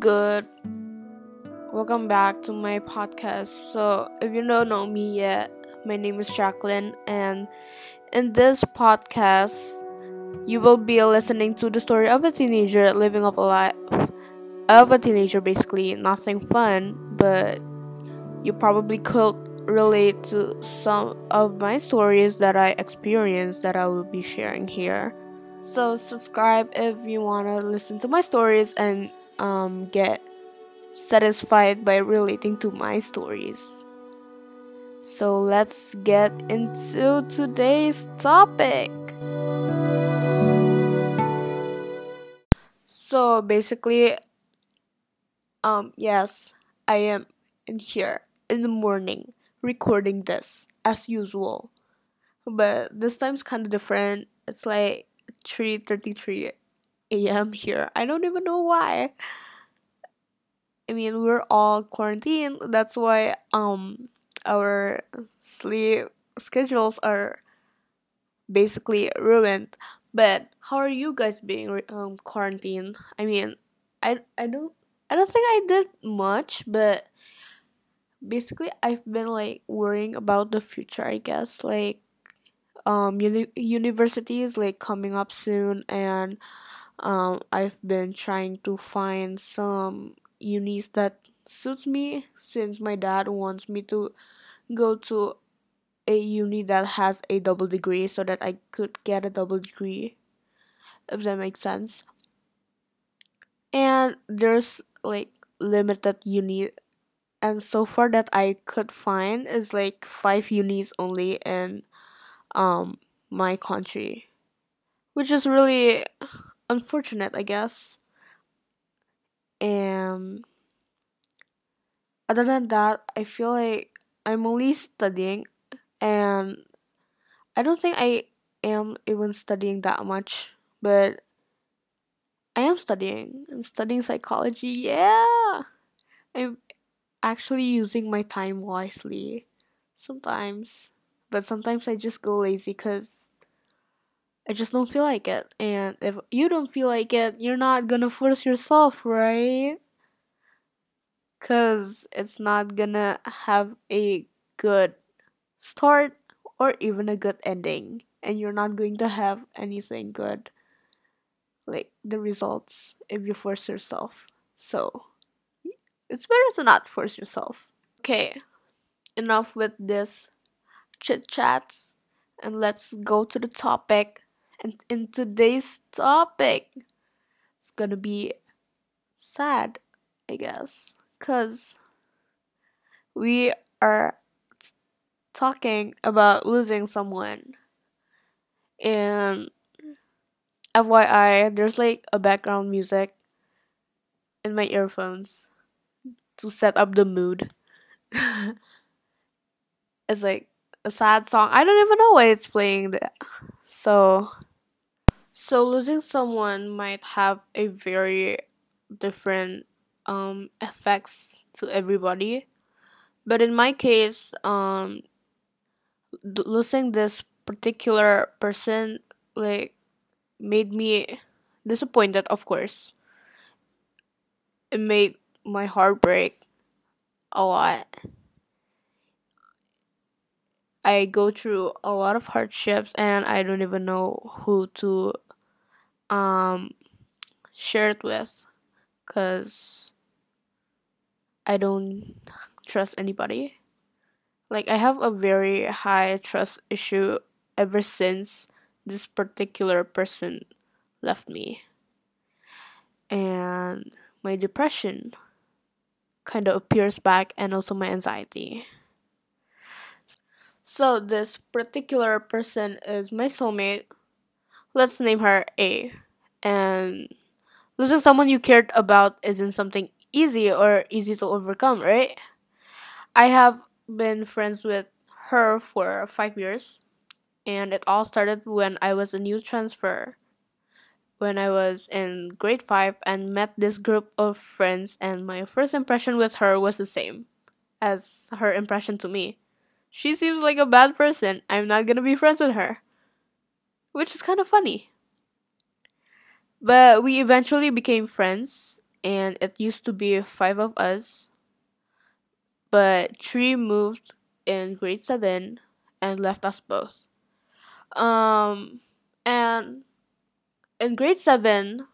good? Welcome back to my podcast. So, if you don't know me yet, my name is Jacqueline, and in this podcast, you will be listening to the story of a teenager living of a life of a teenager, basically nothing fun, but you probably could relate to some of my stories that I experienced that I will be sharing here. So subscribe if you want to listen to my stories and get satisfied by relating to my stories. So let's get into today's topic. So basically, yes, I am in here in the morning recording this as usual, but this time's kind of different. It's like 3:33 a.m. here. I don't even know why. I mean, we're all quarantined. That's why our sleep schedules are basically ruined. But how are you guys being quarantined? I mean, I don't think I did much, but basically I've been like worrying about the future, I guess, like university is like coming up soon, and I've been trying to find some unis that suits me, since my dad wants me to go to a uni that has a double degree so that I could get a double degree, if that makes sense. And there's like limited uni, and so far that I could find is like 5 unis only in my country, which is really unfortunate, I guess. And other than that, I feel like I'm only studying, and I don't think I am even studying that much, but I am studying. I'm studying psychology, yeah! I'm actually using my time wisely sometimes, but sometimes I just go lazy because I just don't feel like it. And if you don't feel like it, you're not gonna force yourself, right? Because it's not gonna have a good start or even a good ending. And you're not going to have anything good, like the results, if you force yourself. So it's better to not force yourself. Okay, enough with this chit chats, and let's go to the topic. And in today's topic, it's gonna be sad, I guess, because we are talking about losing someone. And FYI, there's like a background music in my earphones to set up the mood. It's like a sad song. I don't even know why it's playing that. So losing someone might have a very different effects to everybody, but in my case, losing this particular person like made me disappointed. Of course, it made my heart break a lot. I go through a lot of hardships, and I don't even know who to share it with, because I don't trust anybody. Like, I have a very high trust issue ever since this particular person left me. And my depression kind of appears back, and also my anxiety. So this particular person is my soulmate. Let's name her A. And losing someone you cared about isn't something easy or easy to overcome, right? I have been friends with her for 5 years, and it all started when I was a new transfer, when I was in grade 5 and met this group of friends, and my first impression with her was the same as her impression to me. She seems like a bad person. I'm not gonna be friends with her. Which is kind of funny. But we eventually became friends, and it used to be 5 of us, but 3 moved in grade 7 and left us both. And in grade 7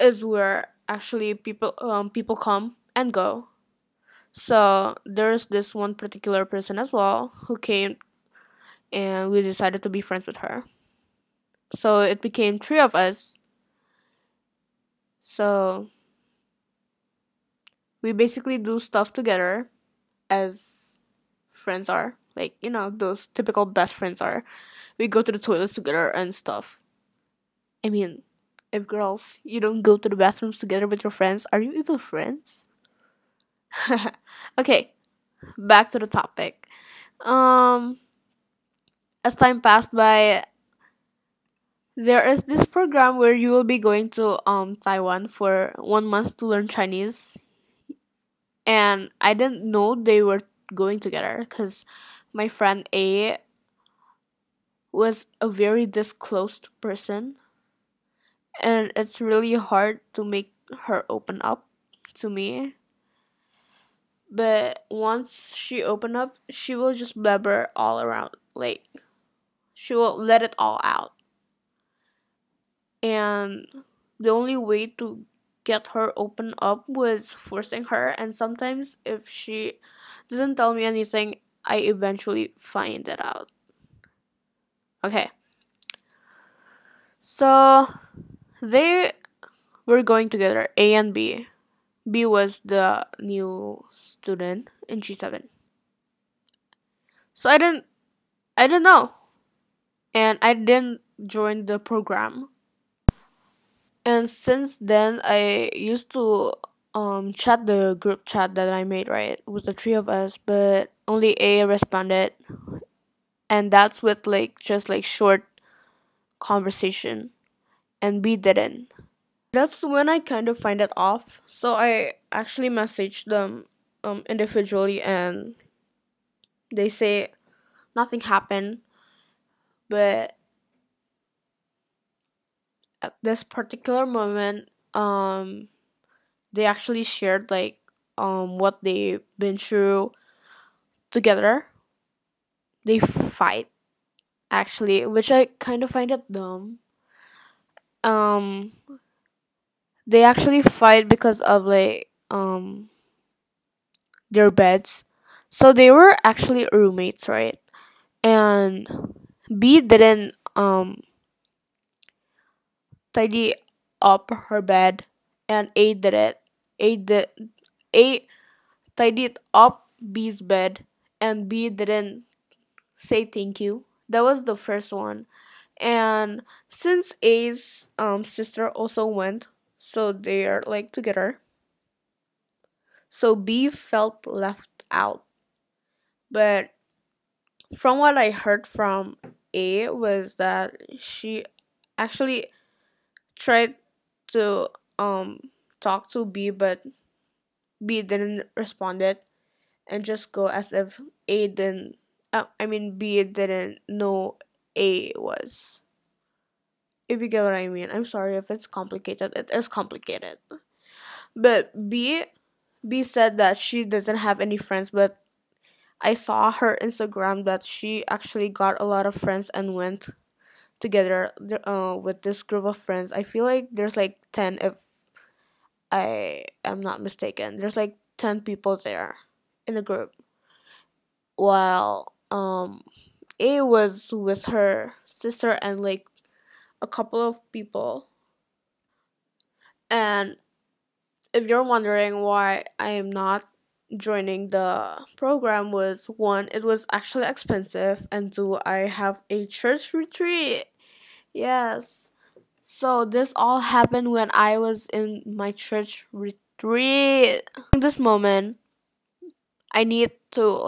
is where actually people come and go. So there's this one particular person as well who came, and we decided to be friends with her. So it became 3 of us. So we basically do stuff together as friends are. Like, you know, those typical best friends are. We go to the toilets together and stuff. I mean, if girls, you don't go to the bathrooms together with your friends, are you even friends? Okay, back to the topic. As time passed by, there is this program where you will be going to Taiwan for 1 month to learn Chinese. And I didn't know they were going together because my friend A was a very disclosed person. And it's really hard to make her open up to me. But once she opened up, she will just blabber all around. Like, she will let it all out. And the only way to get her open up was forcing her. And sometimes if she doesn't tell me anything, I eventually find it out. Okay. So they were going together, A and B. B was the new student in G7. So I didn't know. And I didn't join the program. And since then, I used to chat the group chat that I made, right, with the 3 of us, but only A responded. And that's with just short conversation. And B didn't. That's when I kind of find it off. So I actually messaged them individually, and they say nothing happened. But at this particular moment, they actually shared what they've been through together. They fight, actually, which I kind of find it dumb. They actually fight because of their beds. So they were actually roommates, right? And B didn't tidy up her bed, and A did it. A tidied up B's bed, and B didn't say thank you. That was the first one. And since A's sister also went, so they are together. So B felt left out. But from what I heard from A was that she actually tried to talk to B, but B didn't respond and just go as if B didn't know A was. If you get what I mean. I'm sorry if it's complicated. It is complicated. But B said that she doesn't have any friends, but I saw her Instagram that she actually got a lot of friends and went together with this group of friends. I feel like there's 10, if I am not mistaken. There's 10 people there in a group. While A was with her sister and a couple of people. And if you're wondering why I am not joining the program, was 1, it was actually expensive, and 2, I have a church retreat. Yes. So this all happened when I was in my church retreat. In this moment, I need to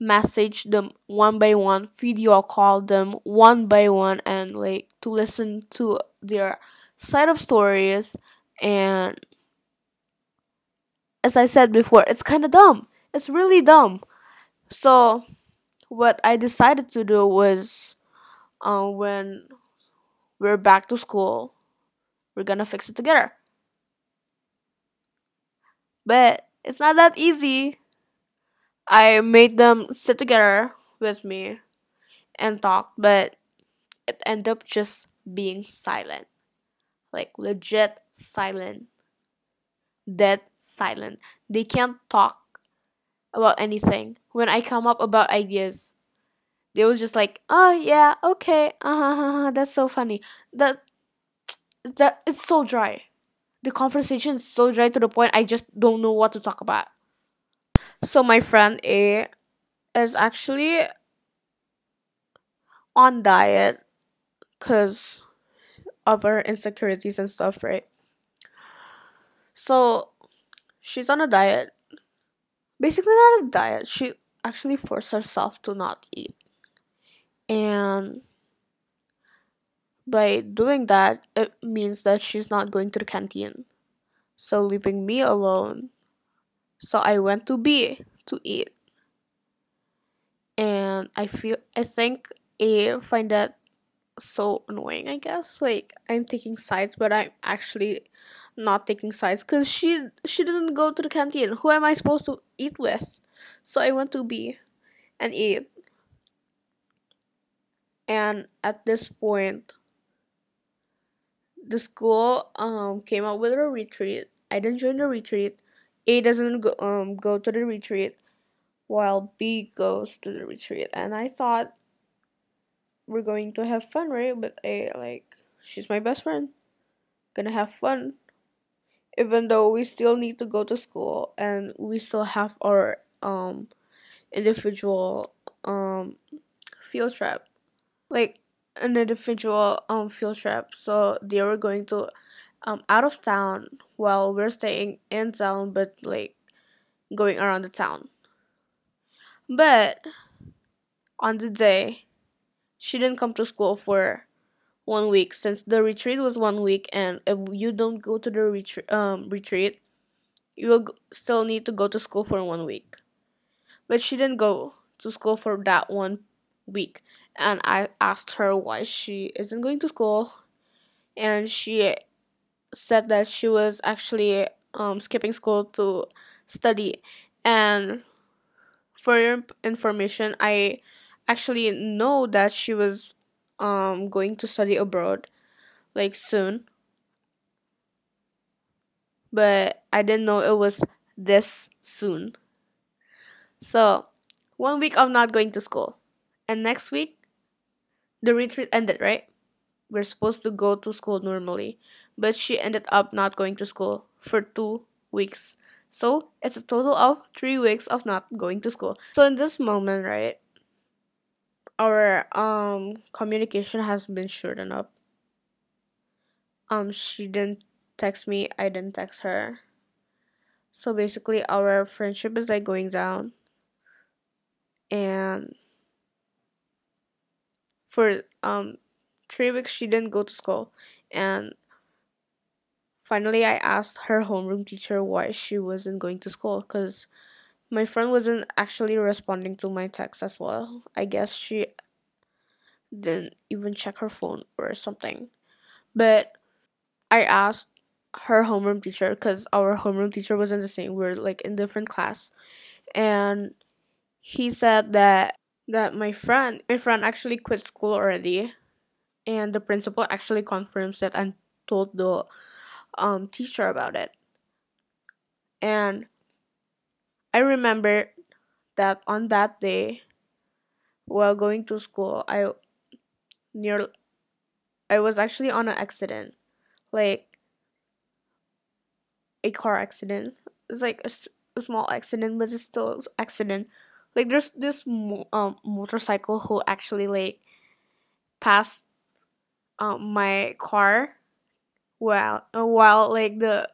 message them one by one, video call them one by one, and to listen to their side of stories. And as I said before, it's kind of dumb. It's really dumb. So what I decided to do was, when we're back to school, we're gonna fix it together. But it's not that easy. I made them sit together with me and talk, but it ended up just being silent. Like legit silent. Dead silent. They can't talk about anything. When I come up about ideas, they was just like, oh yeah, okay, that's so funny. That it's so dry. The conversation is so dry to the point I just don't know what to talk about. So my friend A is actually on diet because of her insecurities and stuff, right? So she's on a diet. Basically not a diet. She actually forced herself to not eat. And by doing that, it means that she's not going to the canteen. So leaving me alone. So I went to B to eat. And I think A find that so annoying, I guess. Like, I'm taking sides, but I'm actually not taking sides because she didn't go to the canteen. Who am I supposed to eat with? So I went to B and eat. And at this point, the school came up with a retreat. I didn't join the retreat. A doesn't go to the retreat, while B goes to the retreat. And I thought we're going to have fun, right? But A, like, she's my best friend. Gonna have fun. Even though we still need to go to school and we still have our individual field trip. Like, an individual field trip. So they were going to out of town while we're staying in town, but like going around the town. But on the day, she didn't come to school for 1 week, since the retreat was 1 week, and if you don't go to the retreat, you will still need to go to school for 1 week. But she didn't go to school for that 1 week, and I asked her why she isn't going to school, and she said that she was actually skipping school to study. And for your information, I actually know that she was going to study abroad, like, soon, but I didn't know it was this soon. So 1 week of not going to school, and next week the retreat ended, right? We're supposed to go to school normally, but she ended up not going to school for 2 weeks. So it's a total of 3 weeks of not going to school. So in this moment, right, our communication has been shortened up. She didn't text me, I didn't text her. So basically our friendship is like going down. And for 3 weeks she didn't go to school, and finally I asked her homeroom teacher why she wasn't going to school, because my friend wasn't actually responding to my text as well. I guess she didn't even check her phone or something. But I asked her homeroom teacher, because our homeroom teacher wasn't the same. We're like in different class. And he said that my friend actually quit school already. And the principal actually confirms that and told the teacher about it. And I remember that on that day, while going to school, I was actually on an accident, like a car accident. It's like a small accident, but it's still an accident. Like, there's this motorcycle who actually, like, passed my car while like the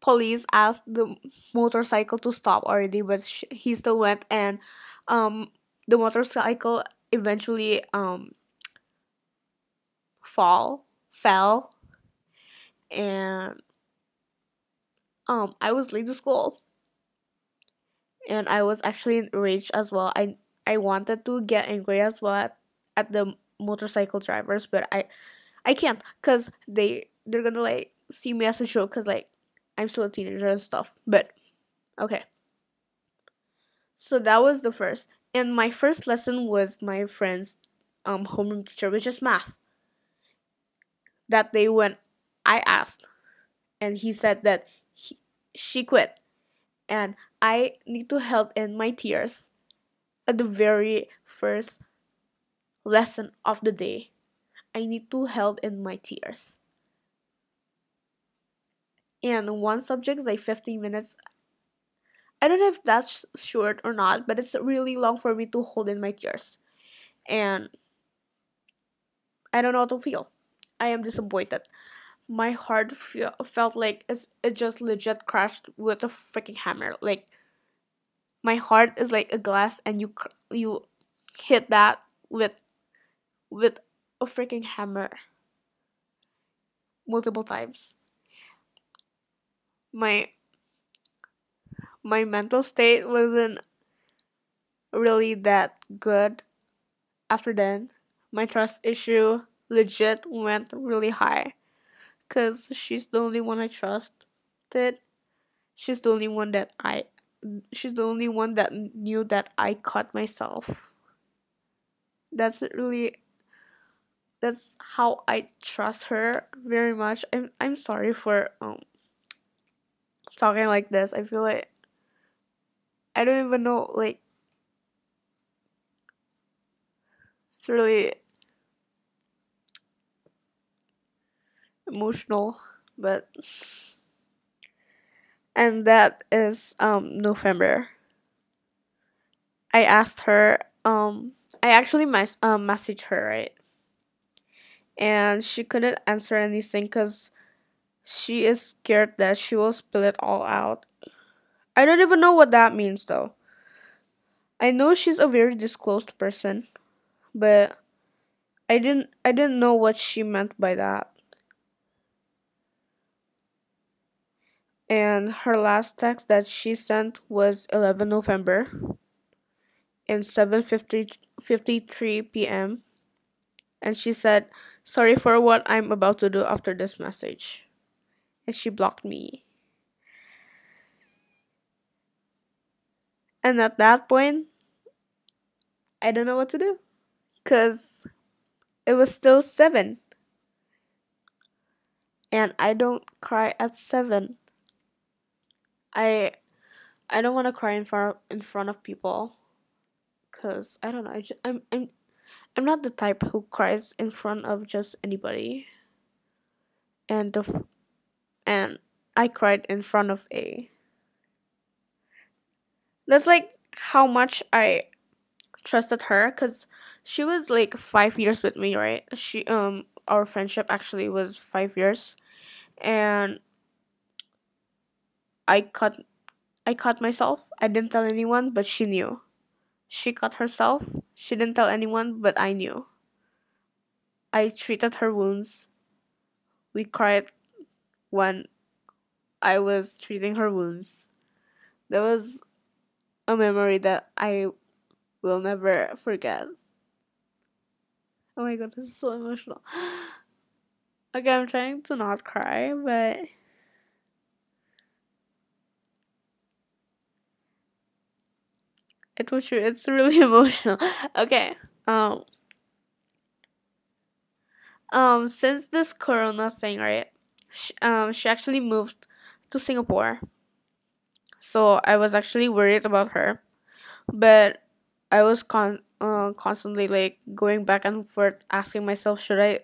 police asked the motorcycle to stop already, but he still went, and the motorcycle eventually fell, and I was late to school, and I was actually enraged as well. I wanted to get angry as well at the motorcycle drivers, but I can't, because they're gonna like see me as a joke, because like I'm still a teenager and stuff, but okay. So that was the first. And my first lesson was my friend's homeroom teacher, which is math. That day when I asked, and he said that she quit, and I need to help in my tears at the very first lesson of the day. I need to help in my tears. And one subject is like 15 minutes. I don't know if that's short or not, but it's really long for me to hold in my tears. And I don't know how to feel. I am disappointed. My heart felt like it just legit crashed with a freaking hammer. Like, my heart is like a glass, and you hit that with a freaking hammer multiple times. My mental state wasn't really that good after then. My trust issue legit went really high, because she's the only one I trusted. She's the only one that knew that I caught myself. That's how I trust her very much. I'm sorry for talking like this. I feel like I don't even know, like, it's really emotional, but and that is November. I asked her, I actually messaged her, right? And she couldn't answer anything because she is scared that she will spill it all out. I don't even know what that means, though. I know she's a very disclosed person, but I didn't know what she meant by that. And her last text that she sent was 11 November and 7:53 p.m. And she said, "Sorry for what I'm about to do after this message." And she blocked me. And at that point, I don't know what to do, because it was still 7. And I don't cry at 7. I don't want to cry in front of people, because I don't know. I'm not the type who cries in front of just anybody. And I cried in front of A. That's like how much I trusted her, because she was like 5 years with me, right? She our friendship actually was 5 years, and I caught myself. I didn't tell anyone, but she knew. She caught herself. She didn't tell anyone, but I knew. I treated her wounds. We cried when I was treating her wounds. There was a memory that I will never forget. Oh my god, this is so emotional. Okay, I'm trying to not cry, but I told you it's really emotional. Okay. Since this corona thing, right? She actually moved to Singapore. So I was actually worried about her, but I was constantly like going back and forth, asking myself, should I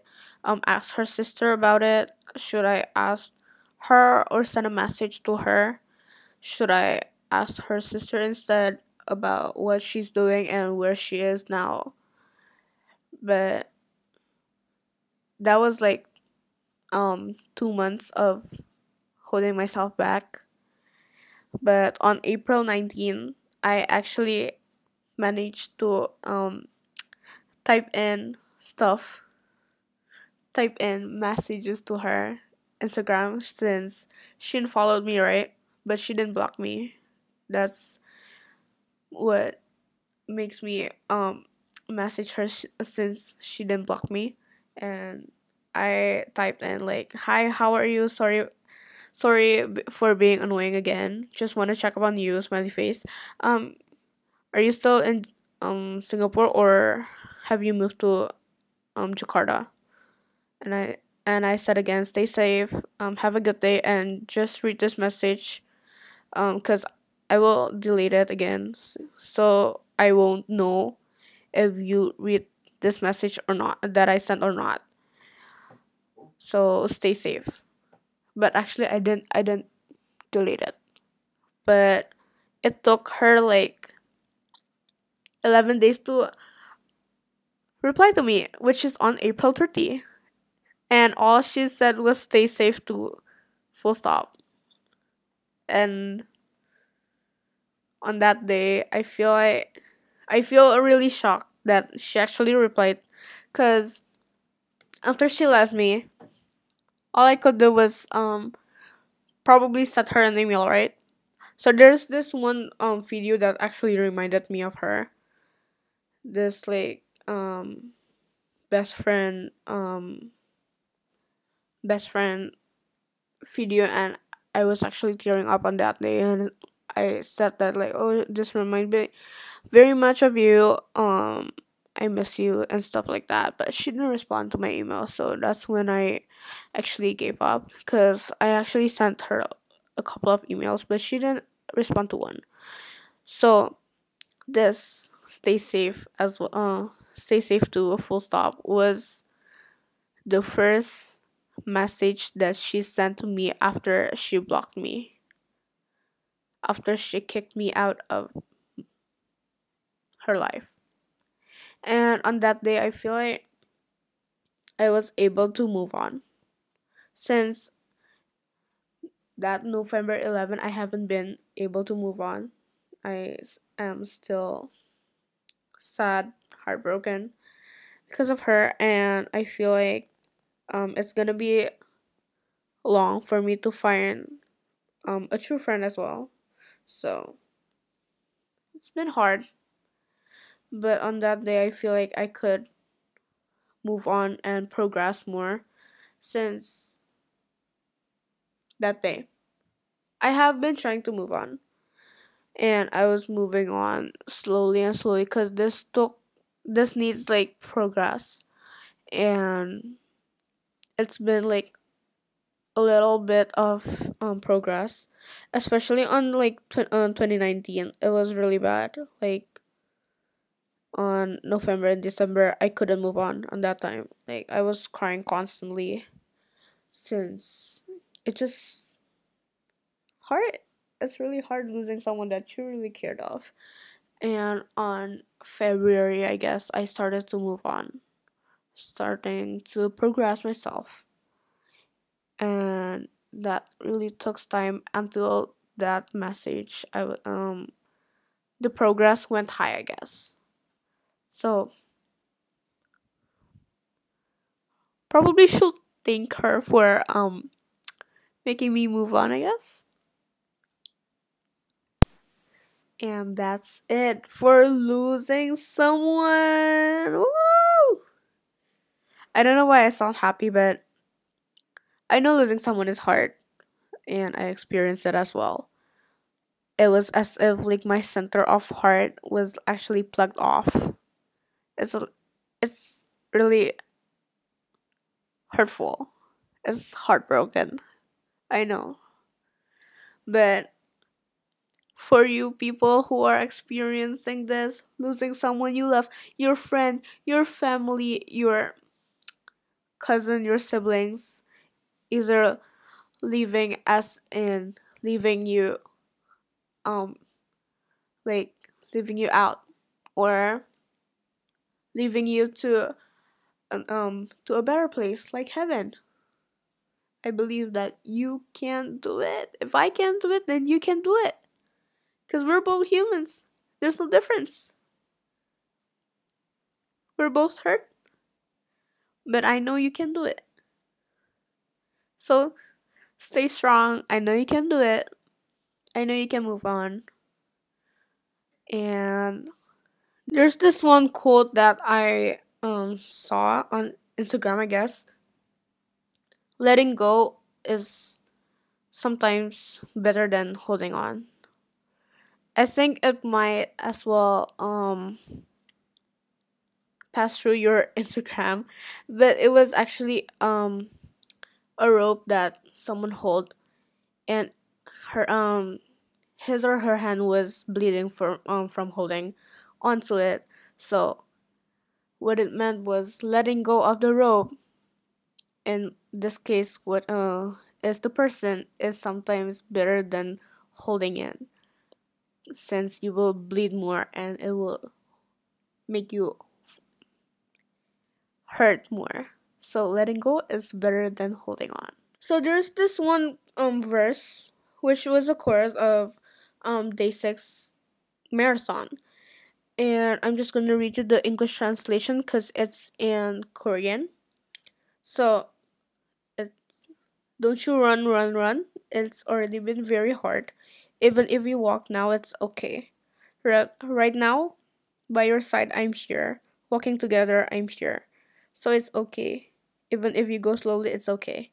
ask her sister about it? Should I ask her or send a message to her? Should I ask her sister instead about what she's doing and where she is now? But that was like 2 months of holding myself back. But on April 19, I actually managed to type in messages to her Instagram, since she unfollowed me, right? But she didn't block me. That's what makes me message her, since she didn't block me. And I typed in like, "Hi, how are you? Sorry Sorry for being annoying again. Just want to check up on you, smiley face. Are you still in Singapore, or have you moved to Jakarta? And I said again, stay safe. Have a good day, and just read this message, cause I will delete it again, so I won't know if you read this message or not, that I sent or not. So stay safe. But actually, I didn't delete it. But it took her like 11 days to reply to me, which is on April 30. And all she said was stay safe too, full stop. And on that day, I feel really shocked that she actually replied, because after she left me, all I could do was probably send her an email, right? So there's this one video that actually reminded me of her. This like best friend video, and I was actually tearing up on that day, and I said that like, oh, this reminds me very much of you, I miss you and stuff like that. But she didn't respond to my email, so that's when I actually gave up, because I actually sent her a couple of emails, but she didn't respond to one. So this stay safe as well, stay safe to a full stop, was the first message that she sent to me after she blocked me, after she kicked me out of her life. And on that day, I feel like I was able to move on. Since that November 11, I haven't been able to move on. I am still sad, heartbroken because of her, and I feel like it's gonna be long for me to find a true friend as well. So it's been hard, but on that day I feel like I could move on and progress more. Since that day, I have been trying to move on, and I was moving on slowly and slowly, because this needs like progress, and it's been like a little bit of progress, especially on like 2019. It was really bad. Like on November and December, I couldn't move on that time. Like I was crying constantly, since it just hard. It's really hard losing someone that you really cared of. And on February, I guess, I started to move on, starting to progress myself, and that really took time until that message. The progress went high, I guess. So probably should thank her for making me move on, I guess. And that's it for losing someone. Woo! I don't know why I sound happy, but I know losing someone is hard, and I experienced it as well. It was as if like my center of heart was actually plugged off. It's really hurtful. It's heartbroken, I know. But for you people who are experiencing this, losing someone you love, your friend, your family, your cousin, your siblings, either leaving as in leaving you, like leaving you out, or leaving you to a better place like heaven. I believe that you can do it. If I can do it, then you can do it, because we're both humans. There's no difference. We're both hurt, but I know you can do it. So stay strong. I know you can do it. I know you can move on. And there's this one quote that I saw on Instagram, I guess. Letting go is sometimes better than holding on. I think it might as well pass through your Instagram, but it was actually a rope that someone hold, and her his or her hand was bleeding from holding onto it. So what it meant was letting go of the rope. In this case, what is the person is sometimes better than holding it, since you will bleed more and it will make you hurt more. So letting go is better than holding on. So there's this one verse which was the chorus of Day 6 Marathon, and I'm just gonna read you the English translation because it's in Korean. So it's, don't you run, run, run. It's already been very hard. Even if you walk now, it's okay. Right now, by your side, I'm here. Walking together, I'm here. So it's okay. Even if you go slowly, it's okay.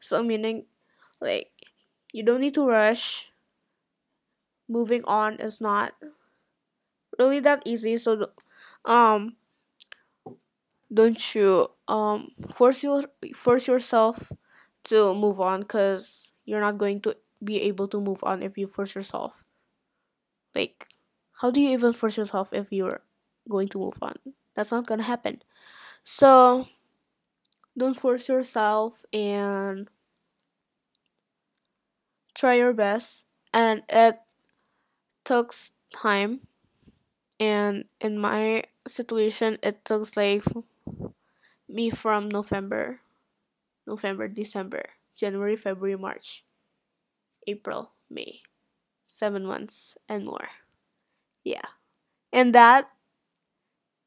So meaning, like, you don't need to rush. Moving on is not really that easy. So, don't you force yourself to move on, because you're not going to be able to move on if you force yourself. Like, how do you even force yourself if you're going to move on? That's not gonna happen. So don't force yourself and try your best. And it takes time, and in my situation it took like me from November, December, January, February, March, April, May, 7 months and more. Yeah, and that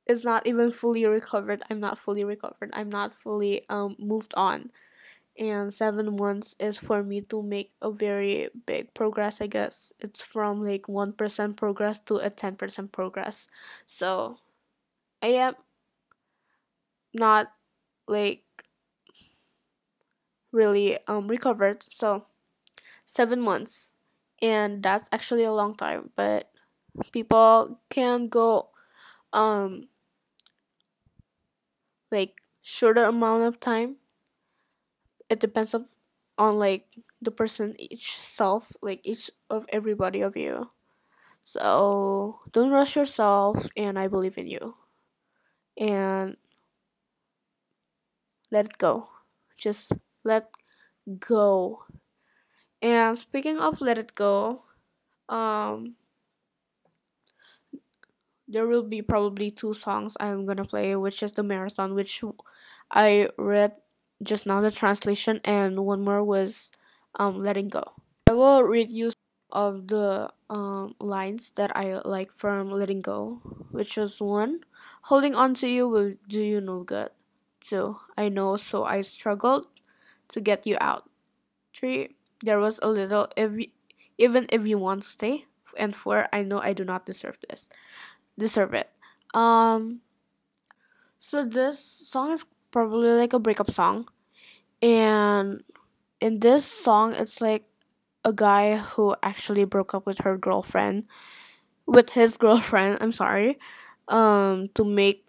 is not even fully recovered. I'm not fully recovered. I'm not fully moved on, and 7 months is for me to make a very big progress. I guess it's from like 1% progress to a 10% progress. So I am not like really recovered. So 7 months, and that's actually a long time, but people can go like shorter amount of time. It depends on like the person, each self, like each of everybody of you. So don't rush yourself, and I believe in you, and let it go. Just let go. And speaking of let it go, there will be probably 2 songs I'm gonna play, which is the Marathon, which I read just now the translation, and one more was Letting Go. I will read you of the lines that I like from Letting Go, which is 1, holding on to you will do you no good. 2, I know, so I struggled to get you out. 3, there was a little, even if you want to stay. And 4, I know I do not deserve it. So this song is probably like a breakup song, and in this song, it's like a guy who actually broke up with his girlfriend. I'm sorry, to make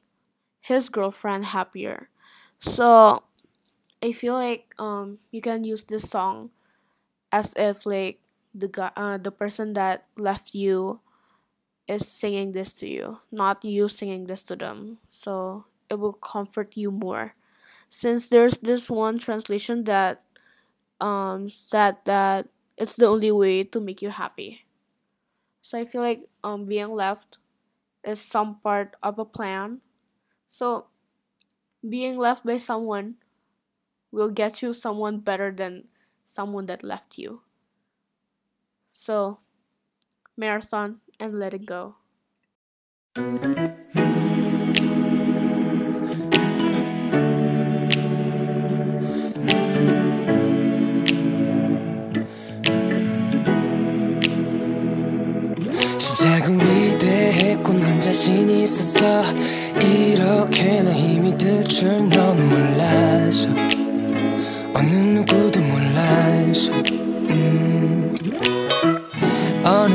his girlfriend happier. So I feel like you can use this song as if like the guy, the person that left you is singing this to you, not you singing this to them. So it will comfort you more, since there's this one translation that said that it's the only way to make you happy. So I feel like being left is some part of a plan. So being left by someone will get you someone better than someone that left you. So, Marathon and Let It Go. 시작은 위대했고 난 자신이 있었어. 이렇게나 힘이 들 줄 너는 몰라서, 어느 누구도 몰라서.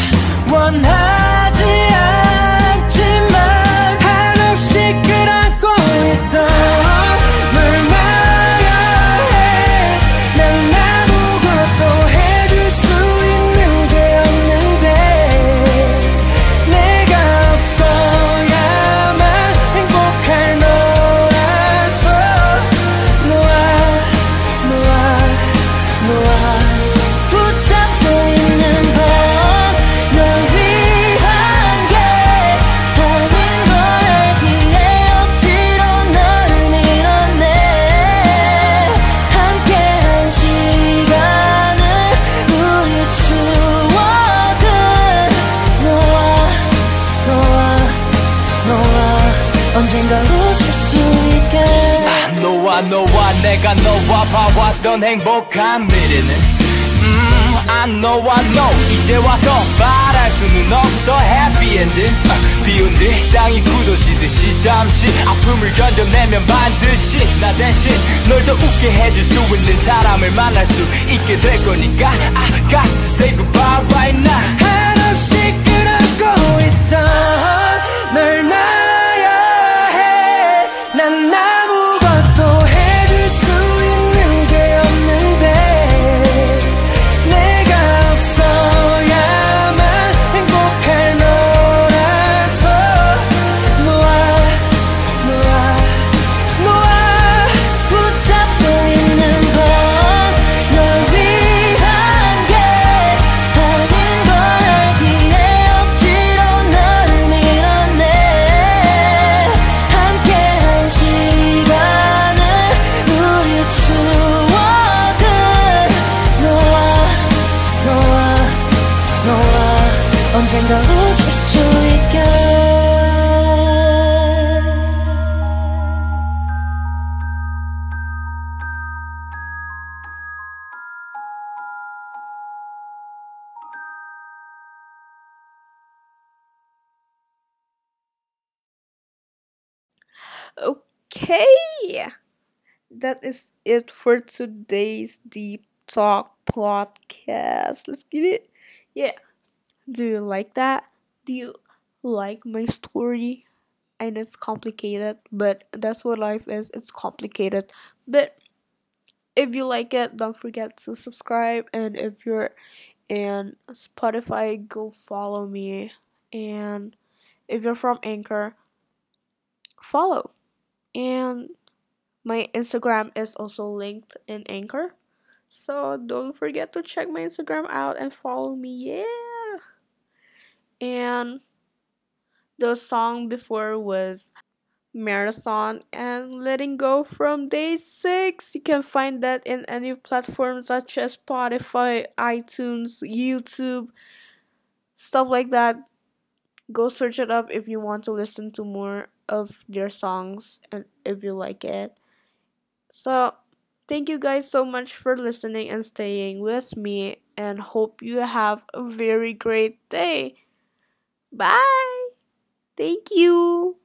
원하지 않지만 한없이 끌어안고 너와 내가 너와 봐왔던 행복한 미래는 I know I know 이제 와서 말할 수는 없어 happy ending 비운 뒤 땅이 굳어지듯이 잠시 아픔을 견뎌내면 반드시 나 대신 널 더 웃게 해줄 수 있는 사람을 만날 수 있게 될 거니까 I got to say goodbye right now 한없이 끌어안고 있던 널 놔야 해 난 아무것도 해줄 수 있는 게 없는데 내가 없어야만 행복할 너라서 놓아 붙잡고 있는 건 널 위한 게 아닌 걸 알기에 억지로 너를 밀어내 함께한 시간을 우리 추억을 놓아 언젠가 웃을 수 있게 Okay, that is it for today's deep talk podcast. Let's get it. Yeah, do you like that? Do you like my story? I know it's complicated, but that's what life is. It's complicated. But if you like it, don't forget to subscribe. And if you're in Spotify, go follow me. And if you're from Anchor, follow. And my Instagram is also linked in Anchor. So don't forget to check my Instagram out and follow me. Yeah. And the song before was Marathon and Letting Go from Day 6. You can find that in any platform such as Spotify, iTunes, YouTube, stuff like that. Go search it up if you want to listen to more of their songs and if you like it. So thank you guys so much for listening and staying with me, and hope you have a very great day. Bye. Thank you.